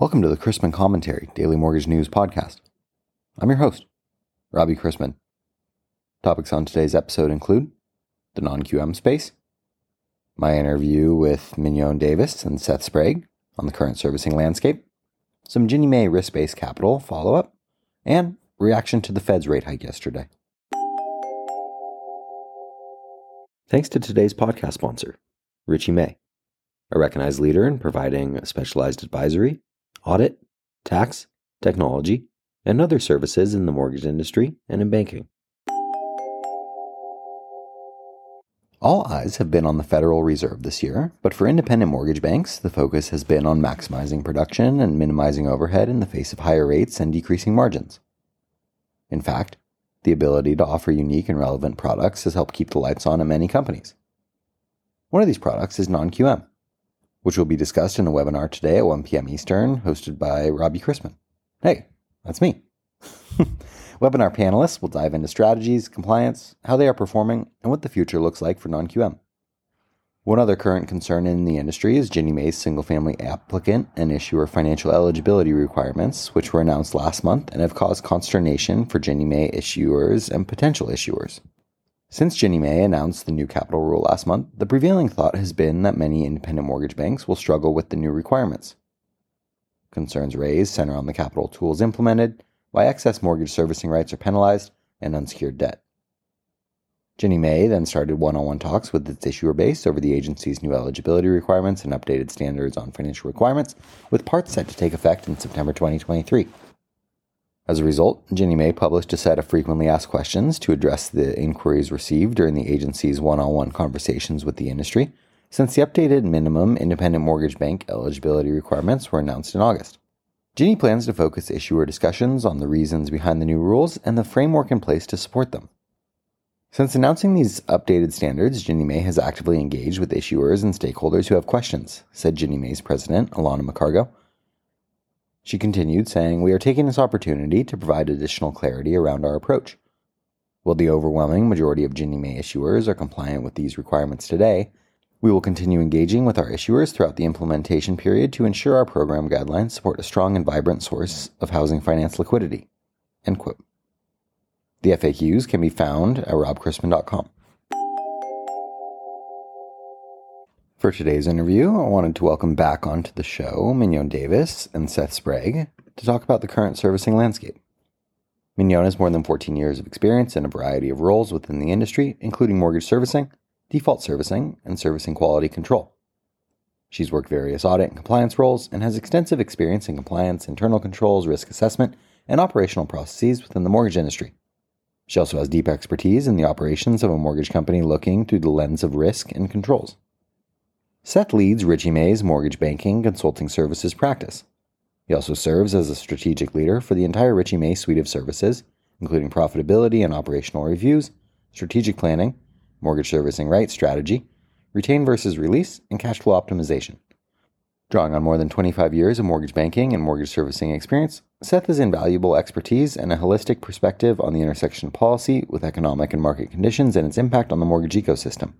Welcome to the Chrisman Commentary Daily Mortgage News Podcast. I'm your host, Robbie Chrisman. Topics on today's episode include the non-QM space, my interview with Mignon Davis and Seth Sprague on the current servicing landscape, some Ginnie Mae risk-based capital follow-up, and reaction to the Fed's rate hike yesterday. Thanks to today's podcast sponsor, Richey May, a recognized leader in providing specialized advisory, audit, tax, technology, and other services in the mortgage industry and in banking. All eyes have been on the Federal Reserve this year, but for independent mortgage banks, the focus has been on maximizing production and minimizing overhead in the face of higher rates and decreasing margins. In fact, the ability to offer unique and relevant products has helped keep the lights on at many companies. One of these products is non-QM, which will be discussed in a webinar today at 1 p.m. Eastern, hosted by Robbie Chrisman. Hey, that's me. Webinar panelists will dive into strategies, compliance, how they are performing, and what the future looks like for non-QM. One other current concern in the industry is Ginnie Mae's single-family applicant and issuer financial eligibility requirements, which were announced last month and have caused consternation for Ginnie Mae issuers and potential issuers. Since Ginnie Mae announced the new capital rule last month, the prevailing thought has been that many independent mortgage banks will struggle with the new requirements. Concerns raised center on the capital tools implemented, why excess mortgage servicing rights are penalized, and unsecured debt. Ginnie Mae then started one-on-one talks with its issuer base over the agency's new eligibility requirements and updated standards on financial requirements, with parts set to take effect in September 2023. As a result, Ginnie Mae published a set of frequently asked questions to address the inquiries received during the agency's one-on-one conversations with the industry, since the updated minimum independent mortgage bank eligibility requirements were announced in August. Ginnie plans to focus issuer discussions on the reasons behind the new rules and the framework in place to support them. Since announcing these updated standards, Ginnie Mae has actively engaged with issuers and stakeholders who have questions, said Ginnie Mae's president, Alana McCargo. She continued, saying, "We are taking this opportunity to provide additional clarity around our approach. While the overwhelming majority of Ginnie Mae issuers are compliant with these requirements today, we will continue engaging with our issuers throughout the implementation period to ensure our program guidelines support a strong and vibrant source of housing finance liquidity." End quote. The FAQs can be found at robchrisman.com. For today's interview, I wanted to welcome back onto the show Mignon Davis and Seth Sprague to talk about the current servicing landscape. Mignon has more than 14 years of experience in a variety of roles within the industry, including mortgage servicing, default servicing, and servicing quality control. She's worked various audit and compliance roles and has extensive experience in compliance, internal controls, risk assessment, and operational processes within the mortgage industry. She also has deep expertise in the operations of a mortgage company looking through the lens of risk and controls. Seth leads Richey May's mortgage banking consulting services practice. He also serves as a strategic leader for the entire Richey May suite of services, including profitability and operational reviews, strategic planning, mortgage servicing rights strategy, retain versus release, and cash flow optimization. Drawing on more than 25 years of mortgage banking and mortgage servicing experience, Seth has invaluable expertise and a holistic perspective on the intersection of policy with economic and market conditions and its impact on the mortgage ecosystem.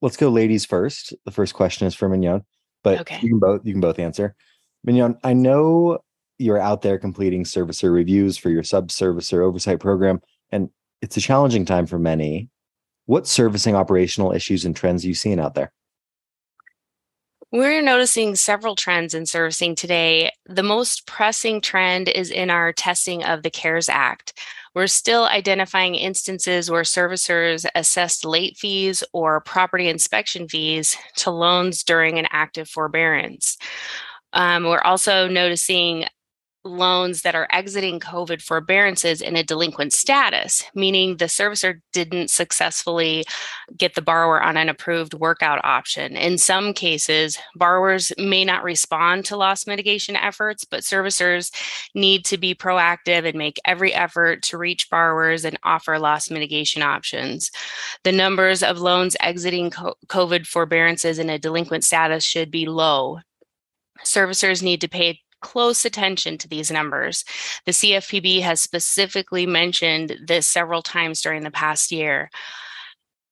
Let's go ladies first. The first question is for Mignon, but okay. You can both answer. Mignon, I know you're out there completing servicer reviews for your sub-servicer oversight program, and it's a challenging time for many. What servicing operational issues and trends are you seeing out there? We're noticing several trends in servicing today. The most pressing trend is in our testing of the CARES Act. We're still identifying instances where servicers assessed late fees or property inspection fees to loans during an active forbearance. We're also noticing loans that are exiting COVID forbearances in a delinquent status, meaning the servicer didn't successfully get the borrower on an approved workout option. In some cases, borrowers may not respond to loss mitigation efforts, but servicers need to be proactive and make every effort to reach borrowers and offer loss mitigation options. The numbers of loans exiting COVID forbearances in a delinquent status should be low. Servicers need to pay close attention to these numbers. The CFPB has specifically mentioned this several times during the past year.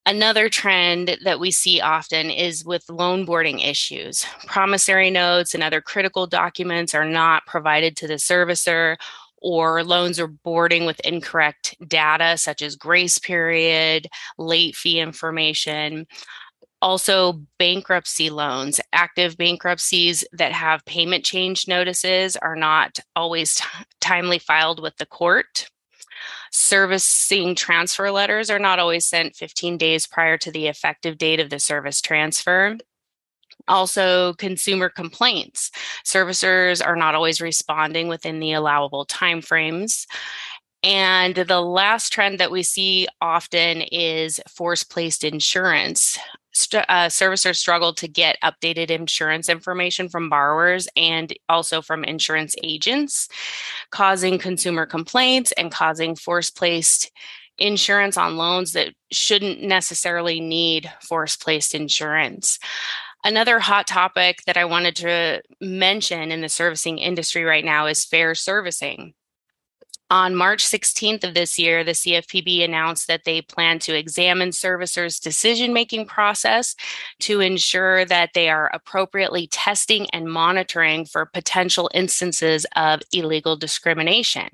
Another trend that we see often is with loan boarding issues. Promissory notes and other critical documents are not provided to the servicer, or loans are boarding with incorrect data, such as grace period, late fee information. Also, bankruptcy loans, active bankruptcies that have payment change notices are not always timely filed with the court. Servicing transfer letters are not always sent 15 days prior to the effective date of the service transfer. Also, consumer complaints. Servicers are not always responding within the allowable timeframes. And the last trend that we see often is force-placed insurance. Servicers struggle to get updated insurance information from borrowers and also from insurance agents, causing consumer complaints and causing force-placed insurance on loans that shouldn't necessarily need force-placed insurance. Another hot topic that I wanted to mention in the servicing industry right now is fair servicing. On March 16th of this year, the CFPB announced that they plan to examine servicers' decision-making process to ensure that they are appropriately testing and monitoring for potential instances of illegal discrimination.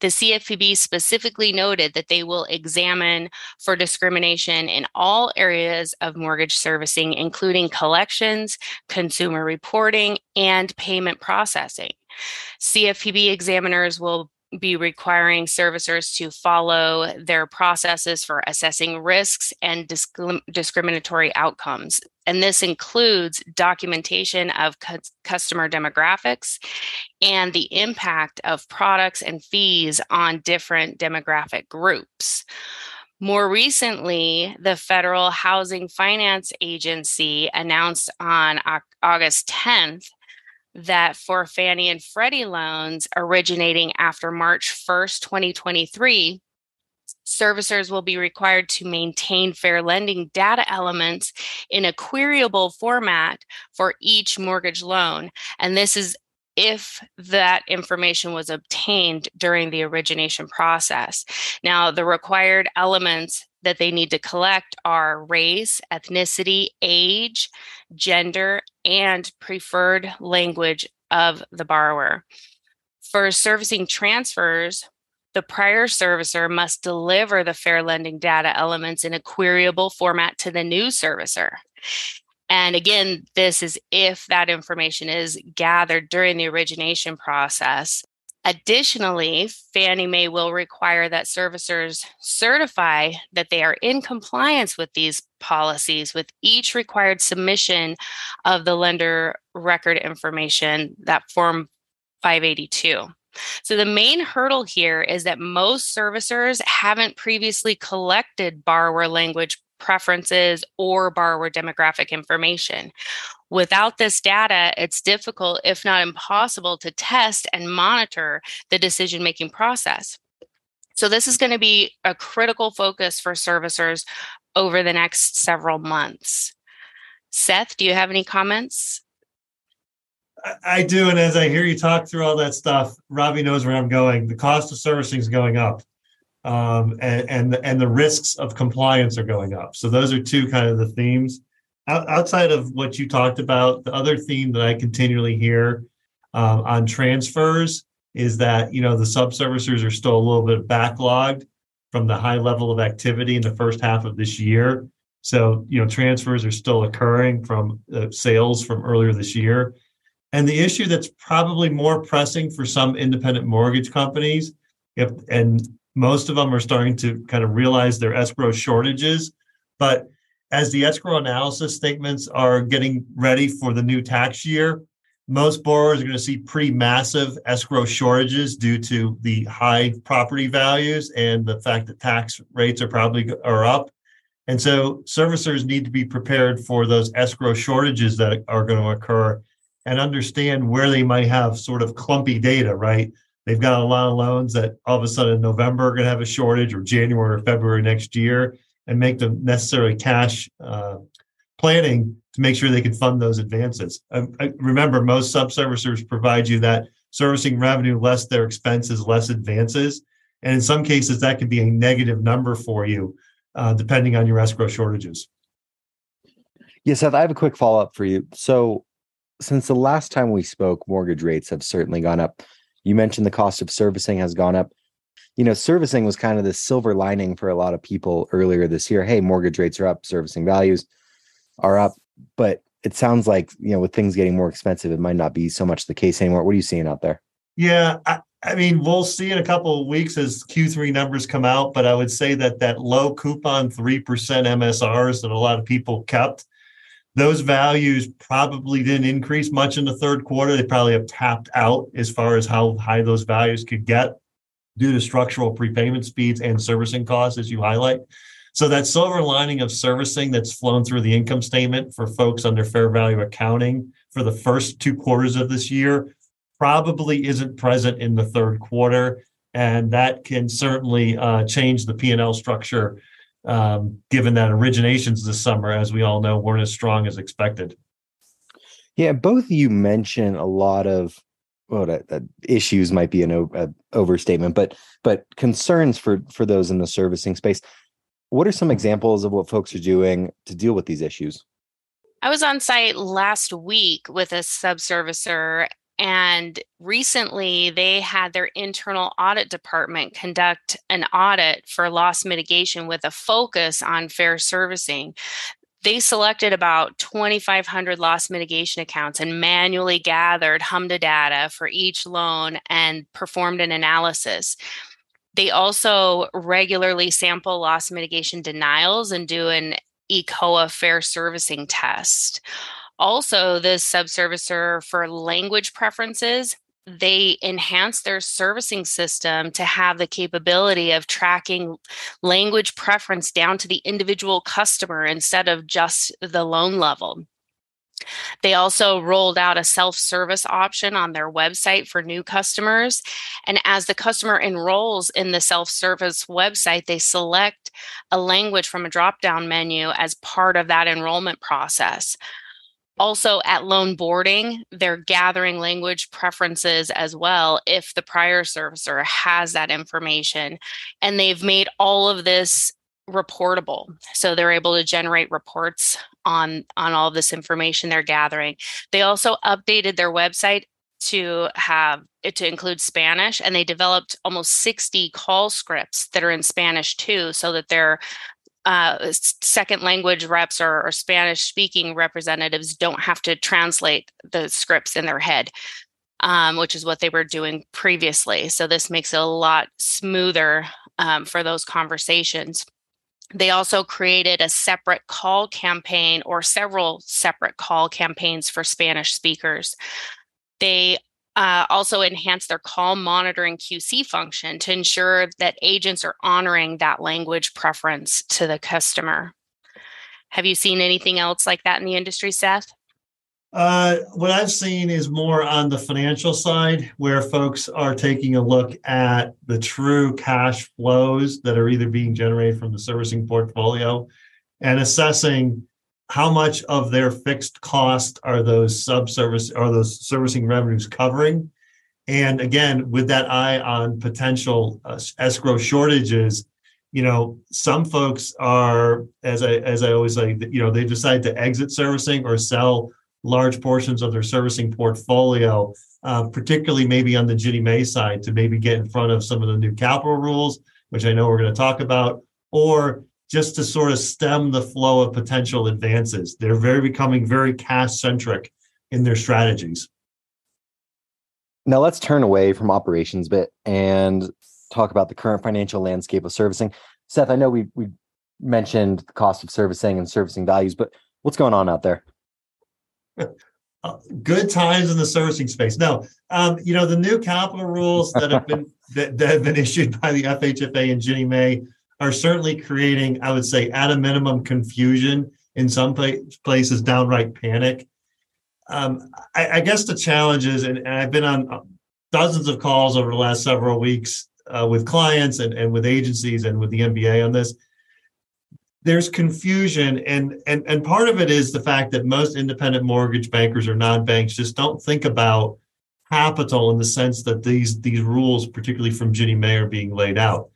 The CFPB specifically noted that they will examine for discrimination in all areas of mortgage servicing, including collections, consumer reporting, and payment processing. CFPB examiners will be requiring servicers to follow their processes for assessing risks and discriminatory outcomes. And this includes documentation of customer demographics and the impact of products and fees on different demographic groups. More recently, the Federal Housing Finance Agency announced on August 10th that for Fannie and Freddie loans originating after March 1st, 2023, servicers will be required to maintain fair lending data elements in a queryable format for each mortgage loan. And this is if that information was obtained during the origination process. Now, the required elements that they need to collect are race, ethnicity, age, gender, and preferred language of the borrower. For servicing transfers, the prior servicer must deliver the fair lending data elements in a queryable format to the new servicer. And again, this is if that information is gathered during the origination process. Additionally, Fannie Mae will require that servicers certify that they are in compliance with these policies with each required submission of the lender record information, that Form 582. So the main hurdle here is that most servicers haven't previously collected borrower language preferences or borrower demographic information. Without this data, it's difficult, if not impossible, to test and monitor the decision-making process. So this is going to be a critical focus for servicers over the next several months. Seth, do you have any comments? I do, and as I hear you talk through all that stuff, Robbie knows where I'm going. The cost of servicing is going up. And the risks of compliance are going up. So those are two kind of the themes. Outside of what you talked about, the other theme that I continually hear on transfers is that, you know, the subservicers are still a little bit backlogged from the high level of activity in the first half of this year. So, you know, transfers are still occurring from sales from earlier this year. And the issue that's probably more pressing for some independent mortgage companies, most of them are starting to kind of realize their escrow shortages. But as the escrow analysis statements are getting ready for the new tax year, most borrowers are going to see pretty massive escrow shortages due to the high property values and the fact that tax rates are up. And so servicers need to be prepared for those escrow shortages that are going to occur and understand where they might have sort of clumpy data, right? They've got a lot of loans that all of a sudden in November are going to have a shortage, or January or February next year, and make the necessary cash planning to make sure they can fund those advances. Remember, most subservicers provide you that servicing revenue less their expenses, less advances. And in some cases, that could be a negative number for you depending on your escrow shortages. Yes, Seth, I have a quick follow-up for you. So since the last time we spoke, mortgage rates have certainly gone up. You mentioned the cost of servicing has gone up. You know, servicing was kind of the silver lining for a lot of people earlier this year. Hey, mortgage rates are up, servicing values are up. But it sounds like, you know, with things getting more expensive, it might not be so much the case anymore. What are you seeing out there? Yeah, I mean, we'll see in a couple of weeks as Q3 numbers come out. But I would say that that low coupon 3% MSRs that a lot of people kept, those values probably didn't increase much in the third quarter. They probably have tapped out as far as how high those values could get due to structural prepayment speeds and servicing costs, as you highlight. So that silver lining of servicing that's flown through the income statement for folks under fair value accounting for the first two quarters of this year probably isn't present in the third quarter. And that can certainly change the P&L structure, given that originations this summer, as we all know, weren't as strong as expected. Yeah, both of you mention a lot of issues might be an overstatement, but concerns for those in the servicing space. What are some examples of what folks are doing to deal with these issues? I was on site last week with a subservicer, and recently they had their internal audit department conduct an audit for loss mitigation with a focus on fair servicing. They selected about 2,500 loss mitigation accounts and manually gathered HMDA data for each loan and performed an analysis. They also regularly sample loss mitigation denials and do an ECOA fair servicing test. Also, this subservicer, for language preferences, they enhance their servicing system to have the capability of tracking language preference down to the individual customer instead of just the loan level. They also rolled out a self-service option on their website for new customers. And as the customer enrolls in the self-service website, they select a language from a drop-down menu as part of that enrollment process. Also, at loan boarding, they're gathering language preferences as well if the prior servicer has that information. And they've made all of this reportable. So they're able to generate reports on all of this information they're gathering. They also updated their website to include Spanish, and they developed almost 60 call scripts that are in Spanish too, so that they're second language reps or Spanish speaking representatives don't have to translate the scripts in their head, which is what they were doing previously. So this makes it a lot smoother for those conversations. They also created a separate call campaign or several separate call campaigns for Spanish speakers. They also enhance their call monitoring QC function to ensure that agents are honoring that language preference to the customer. Have you seen anything else like that in the industry, Seth? What I've seen is more on the financial side, where folks are taking a look at the true cash flows that are either being generated from the servicing portfolio and assessing how much of their fixed cost are those servicing revenues covering? And again, with that eye on potential escrow shortages, you know, some folks are, as I always say, you know, they decide to exit servicing or sell large portions of their servicing portfolio, particularly maybe on the Ginnie Mae side, to maybe get in front of some of the new capital rules, which I know we're going to talk about, or just to sort of stem the flow of potential advances. They're becoming very cash-centric in their strategies. Now let's turn away from operations a bit and talk about the current financial landscape of servicing. Seth, I know we mentioned the cost of servicing and servicing values, but what's going on out there? Good times in the servicing space. Now, you know, the new capital rules that have been that have been issued by the FHFA and Ginnie Mae are certainly creating, I would say, at a minimum, confusion, in some places, downright panic. I guess the challenge is, and I've been on dozens of calls over the last several weeks with clients and with agencies and with the MBA on this, there's confusion. And part of it is the fact that most independent mortgage bankers or non-banks just don't think about capital in the sense that these rules, particularly from Ginnie Mae, are being laid out.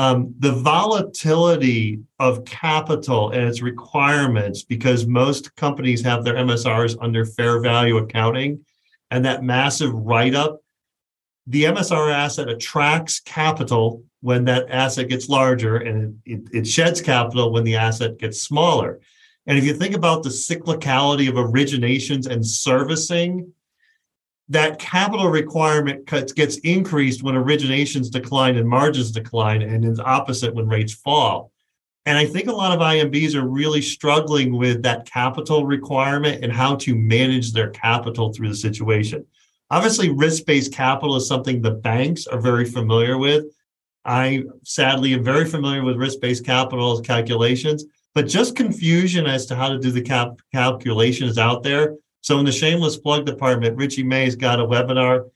The volatility of capital and its requirements, because most companies have their MSRs under fair value accounting, and that massive write-up, the MSR asset attracts capital when that asset gets larger, and it sheds capital when the asset gets smaller. And if you think about the cyclicality of originations and servicing, that capital requirement gets increased when originations decline and margins decline, and is opposite when rates fall. And I think a lot of IMBs are really struggling with that capital requirement and how to manage their capital through the situation. Obviously, risk-based capital is something the banks are very familiar with. I sadly am very familiar with risk-based capital calculations, but just confusion as to how to do the calculation is out there. So in the shameless plug department, Richey May's got a webinar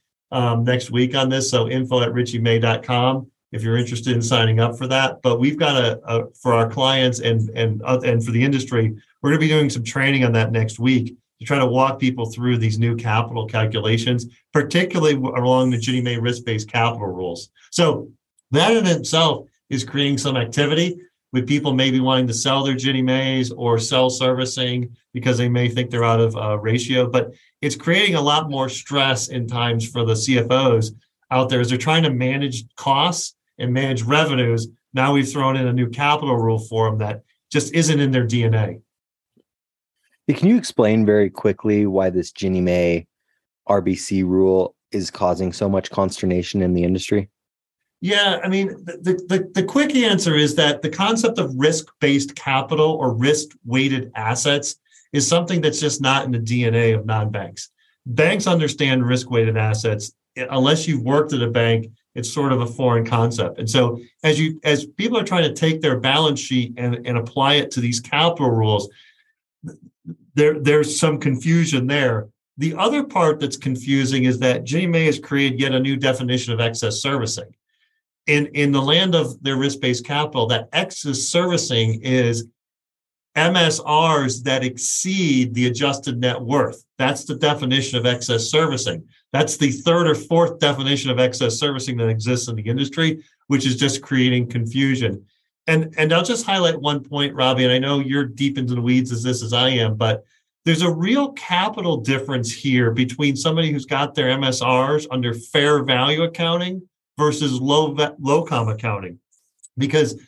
next week on this. So info@richeymay.com if you're interested in signing up for that. But we've got a for our clients and for the industry, we're going to be doing some training on that next week to try to walk people through these new capital calculations, particularly along the Ginnie Mae risk-based capital rules. So that in itself is creating some activity with people maybe wanting to sell their Ginnie Maes or sell servicing because they may think they're out of ratio. But it's creating a lot more stress in times for the CFOs out there as they're trying to manage costs and manage revenues. Now we've thrown in a new capital rule for them that just isn't in their DNA. Can you explain very quickly why this Ginnie Mae RBC rule is causing so much consternation in the industry? Yeah, I mean, the quick answer is that the concept of risk-based capital or risk-weighted assets is something that's just not in the DNA of non-banks. Banks understand risk-weighted assets. Unless you've worked at a bank, it's sort of a foreign concept. And so as people are trying to take their balance sheet and apply it to these capital rules, there's some confusion there. The other part that's confusing is that Ginnie Mae has created yet a new definition of excess servicing. In the land of their risk-based capital, that excess servicing is MSRs that exceed the adjusted net worth. That's the definition of excess servicing. That's the third or fourth definition of excess servicing that exists in the industry, which is just creating confusion. And I'll just highlight one point, Robbie, and I know you're deep into the weeds as I am, but there's a real capital difference here between somebody who's got their MSRs under fair value accounting versus low-com accounting, because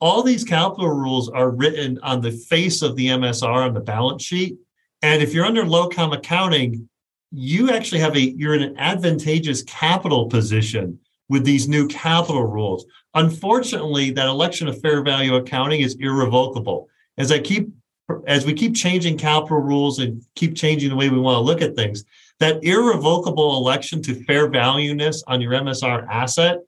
all these capital rules are written on the face of the MSR on the balance sheet. And if you're under low-com accounting, you actually you're in an advantageous capital position with these new capital rules. Unfortunately, that election of fair value accounting is irrevocable. As we keep changing capital rules and keep changing the way we want to look at things, that irrevocable election to fair valueness on your MSR asset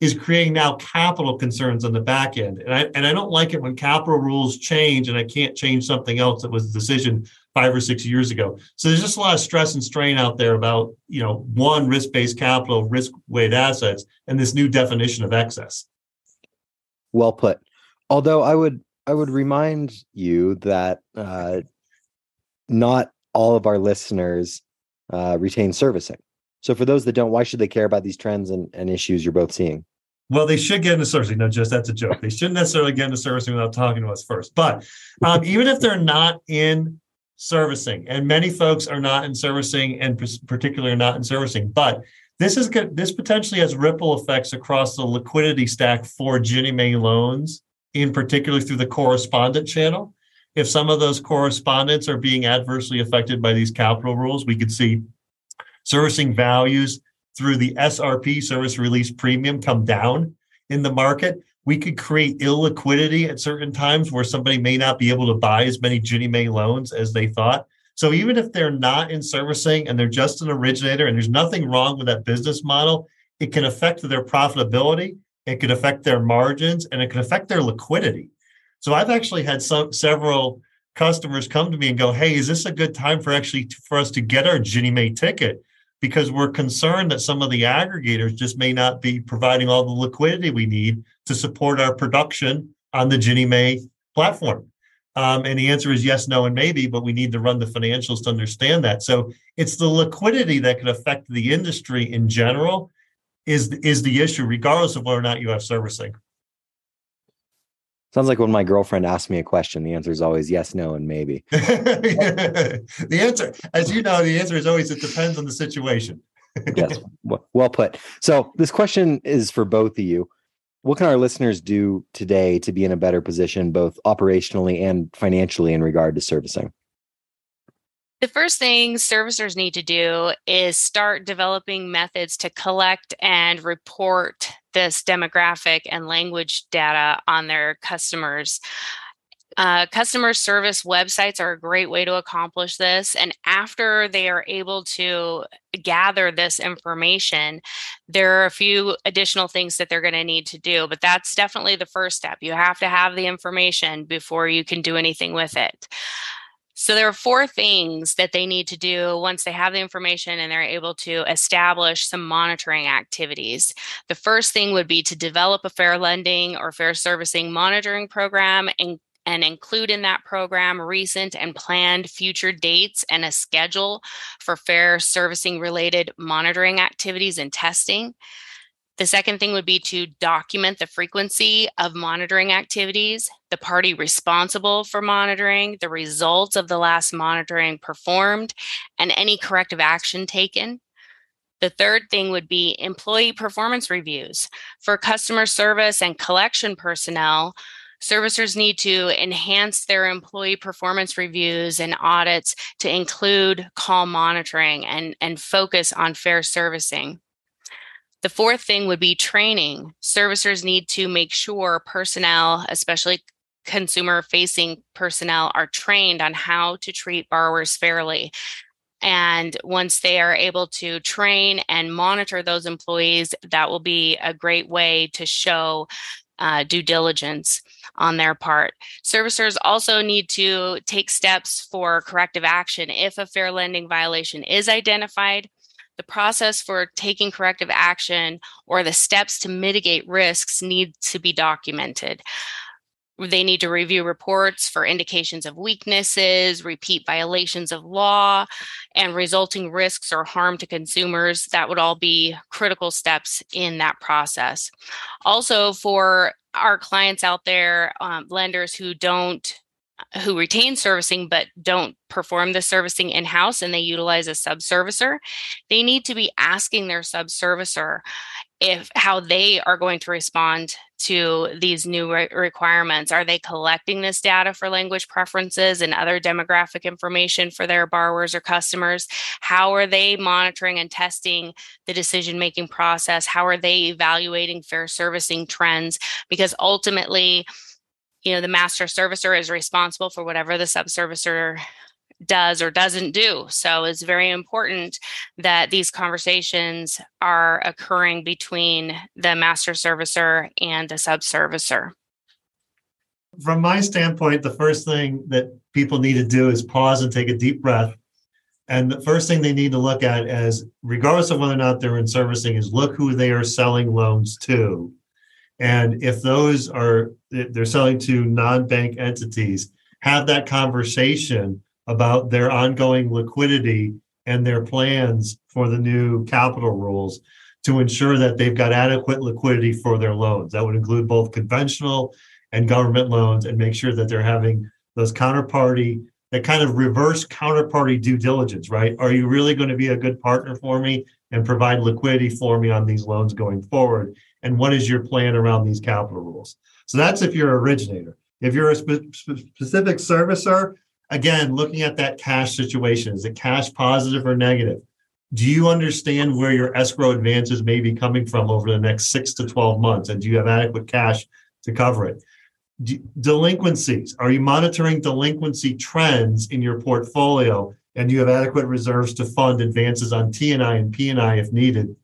is creating now capital concerns on the back end. And I don't like it when capital rules change and I can't change something else that was a decision 5 or 6 years ago. So there's just a lot of stress and strain out there about, one, risk-based capital, risk-weighted assets, and this new definition of excess. Well put. Although I would remind you that not all of our listeners retain servicing. So for those that don't, why should they care about these trends and issues you're both seeing? Well, they should get into servicing. No, just that's a joke. They shouldn't necessarily get into servicing without talking to us first. But even if they're not in servicing, and many folks are not in servicing, and particularly are not in servicing, but this potentially has ripple effects across the liquidity stack for Ginnie Mae loans, in particular through the correspondent channel. If some of those correspondents are being adversely affected by these capital rules, we could see servicing values through the SRP, service release premium, come down in the market. We could create illiquidity at certain times where somebody may not be able to buy as many Ginnie Mae loans as they thought. So even if they're not in servicing and they're just an originator and there's nothing wrong with that business model, it can affect their profitability, it could affect their margins, and it could affect their liquidity. So I've actually had several customers come to me and go, "Hey, is this a good time for us to get our Ginnie Mae ticket? Because we're concerned that some of the aggregators just may not be providing all the liquidity we need to support our production on the Ginnie Mae platform." And the answer is yes, no, and maybe, but we need to run the financials to understand that. So it's the liquidity that could affect the industry in general is the issue, regardless of whether or not you have servicing. Sounds like when my girlfriend asks me a question, the answer is always yes, no, and maybe. The answer, as you know, the answer is always, it depends on the situation. Yes, well put. So this question is for both of you. What can our listeners do today to be in a better position, both operationally and financially, in regard to servicing? The first thing servicers need to do is start developing methods to collect and report this demographic and language data on their customers. Customer service websites are a great way to accomplish this. And after they are able to gather this information, there are a few additional things that they're going to need to do. But that's definitely the first step. You have to have the information before you can do anything with it. So there are four things that they need to do once they have the information and they're able to establish some monitoring activities. The first thing would be to develop a fair lending or fair servicing monitoring program and include in that program recent and planned future dates and a schedule for fair servicing related monitoring activities and testing. The second thing would be to document the frequency of monitoring activities, the party responsible for monitoring, the results of the last monitoring performed, and any corrective action taken. The third thing would be employee performance reviews. For customer service and collection personnel, servicers need to enhance their employee performance reviews and audits to include call monitoring and focus on fair servicing. The fourth thing would be training. Servicers need to make sure personnel, especially consumer-facing personnel, are trained on how to treat borrowers fairly. And once they are able to train and monitor those employees, that will be a great way to show due diligence on their part. Servicers also need to take steps for corrective action. If a fair lending violation is identified, the process for taking corrective action or the steps to mitigate risks need to be documented. They need to review reports for indications of weaknesses, repeat violations of law, and resulting risks or harm to consumers. That would all be critical steps in that process. Also, for our clients out there, lenders who retain servicing but don't perform the servicing in-house and they utilize a subservicer, they need to be asking their subservicer how they are going to respond to these new requirements. Are they collecting this data for language preferences and other demographic information for their borrowers or customers? How are they monitoring and testing the decision-making process? How are they evaluating fair servicing trends? Because ultimately, the master servicer is responsible for whatever the subservicer does or doesn't do. So it's very important that these conversations are occurring between the master servicer and the subservicer. From my standpoint, the first thing that people need to do is pause and take a deep breath. And the first thing they need to look at is, regardless of whether or not they're in servicing, is look who they are selling loans to. And if they're selling to non-bank entities, have that conversation about their ongoing liquidity and their plans for the new capital rules to ensure that they've got adequate liquidity for their loans. That would include both conventional and government loans, and make sure that they're having those counterparty, that kind of reverse counterparty due diligence, right? Are you really going to be a good partner for me and provide liquidity for me on these loans going forward? And what is your plan around these capital rules? So that's if you're an originator. If you're a specific servicer, again, looking at that cash situation, is it cash positive or negative? Do you understand where your escrow advances may be coming from over the next 6 to 12 months? And do you have adequate cash to cover it? Delinquencies, are you monitoring delinquency trends in your portfolio? And do you have adequate reserves to fund advances on T&I and P&I if needed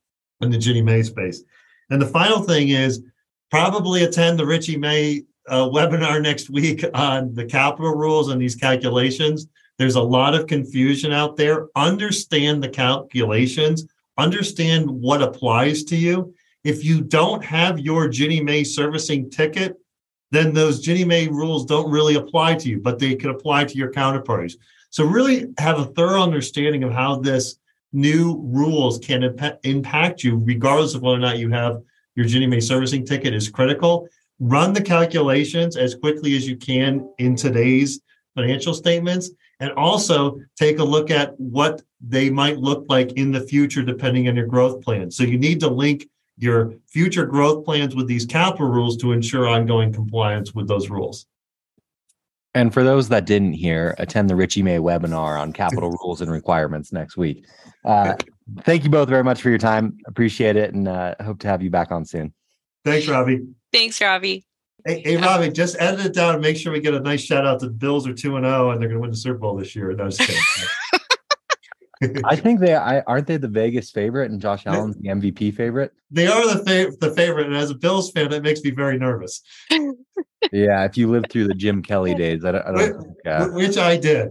in the Ginnie Mae space? And the final thing is probably attend the Richey May webinar next week on the capital rules and these calculations. There's a lot of confusion out there. Understand the calculations. Understand what applies to you. If you don't have your Ginnie Mae servicing ticket, then those Ginnie Mae rules don't really apply to you, but they can apply to your counterparties. So really have a thorough understanding of how this new rules can impact you, regardless of whether or not you have your Ginnie Mae servicing ticket, is critical. Run the calculations as quickly as you can in today's financial statements, and also take a look at what they might look like in the future, depending on your growth plan. So you need to link your future growth plans with these capital rules to ensure ongoing compliance with those rules. And for those that didn't hear, attend the Richey May webinar on capital rules and requirements next week. Thank you both very much for your time. Appreciate it, and hope to have you back on soon. Thanks, Robbie. Thanks, Robbie. Hey, Robbie, just edit it down and make sure we get a nice shout out that the Bills are 2-0 and they're going to win the Super Bowl this year. No, I think aren't they the Vegas favorite and Josh Allen's the MVP favorite? They are the favorite. And as a Bills fan, that makes me very nervous. Yeah, if you lived through the Jim Kelly days, which I did.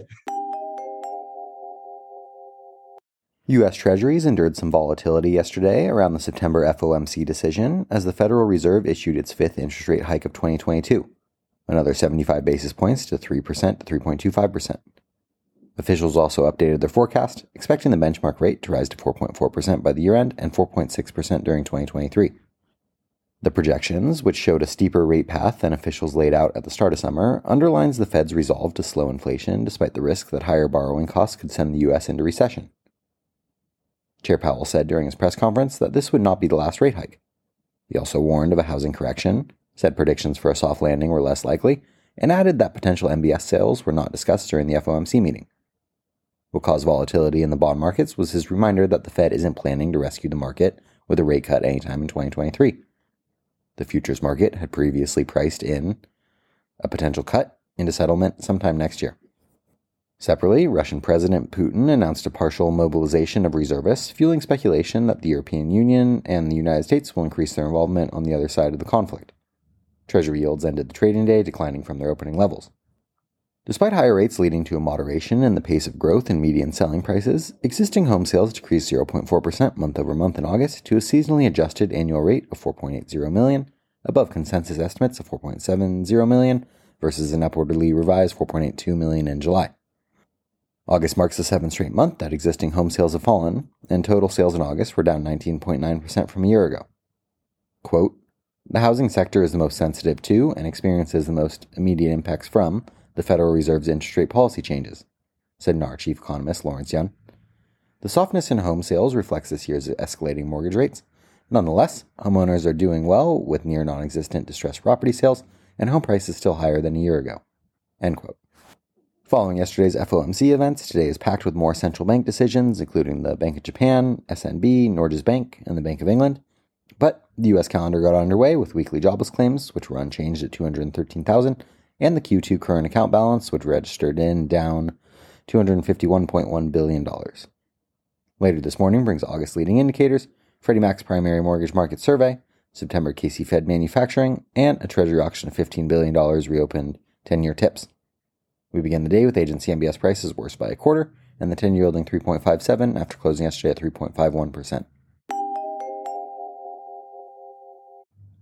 U.S. Treasuries endured some volatility yesterday around the September FOMC decision as the Federal Reserve issued its fifth interest rate hike of 2022, another 75 basis points to 3% to 3.25%. Officials also updated their forecast, expecting the benchmark rate to rise to 4.4% by the year-end and 4.6% during 2023. The projections, which showed a steeper rate path than officials laid out at the start of summer, underlines the Fed's resolve to slow inflation despite the risk that higher borrowing costs could send the U.S. into recession. Chair Powell said during his press conference that this would not be the last rate hike. He also warned of a housing correction, said predictions for a soft landing were less likely, and added that potential MBS sales were not discussed during the FOMC meeting. What caused volatility in the bond markets was his reminder that the Fed isn't planning to rescue the market with a rate cut anytime in 2023. The futures market had previously priced in a potential cut into settlement sometime next year. Separately, Russian President Putin announced a partial mobilization of reservists, fueling speculation that the European Union and the United States will increase their involvement on the other side of the conflict. Treasury yields ended the trading day declining from their opening levels. Despite higher rates leading to a moderation in the pace of growth in median selling prices, existing home sales decreased 0.4% month-over-month in August to a seasonally adjusted annual rate of 4.80 million, above consensus estimates of 4.70 million versus an upwardly revised 4.82 million in July. August marks the seventh straight month that existing home sales have fallen, and total sales in August were down 19.9% from a year ago. Quote, "The housing sector is the most sensitive to and experiences the most immediate impacts from the Federal Reserve's interest rate policy changes," said NAR Chief Economist Lawrence Yun. "The softness in home sales reflects this year's escalating mortgage rates. Nonetheless, homeowners are doing well with near non-existent distressed property sales, and home prices still higher than a year ago." End quote. Following yesterday's FOMC events, today is packed with more central bank decisions, including the Bank of Japan, SNB, Norges Bank, and the Bank of England. But the U.S. calendar got underway with weekly jobless claims, which were unchanged at 213,000, and the Q2 current account balance, which registered in down $251.1 billion. Later this morning brings August leading indicators, Freddie Mac's primary mortgage market survey, September KC Fed manufacturing, and a Treasury auction of $15 billion reopened 10-year tips. We begin the day with agency MBS prices worse by a quarter, and the 10-year yielding 3.57% after closing yesterday at 3.51%.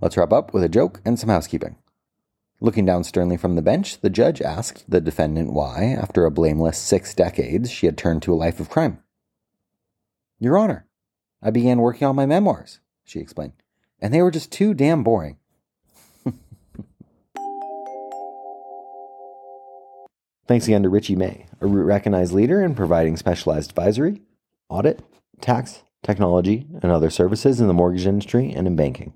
Let's wrap up with a joke and some housekeeping. Looking down sternly from the bench, the judge asked the defendant why, after a blameless 6 decades, she had turned to a life of crime. "Your Honor, I began working on my memoirs," she explained, "and they were just too damn boring." Thanks again to Richey May, a recognized leader in providing specialized advisory, audit, tax, technology, and other services in the mortgage industry and in banking.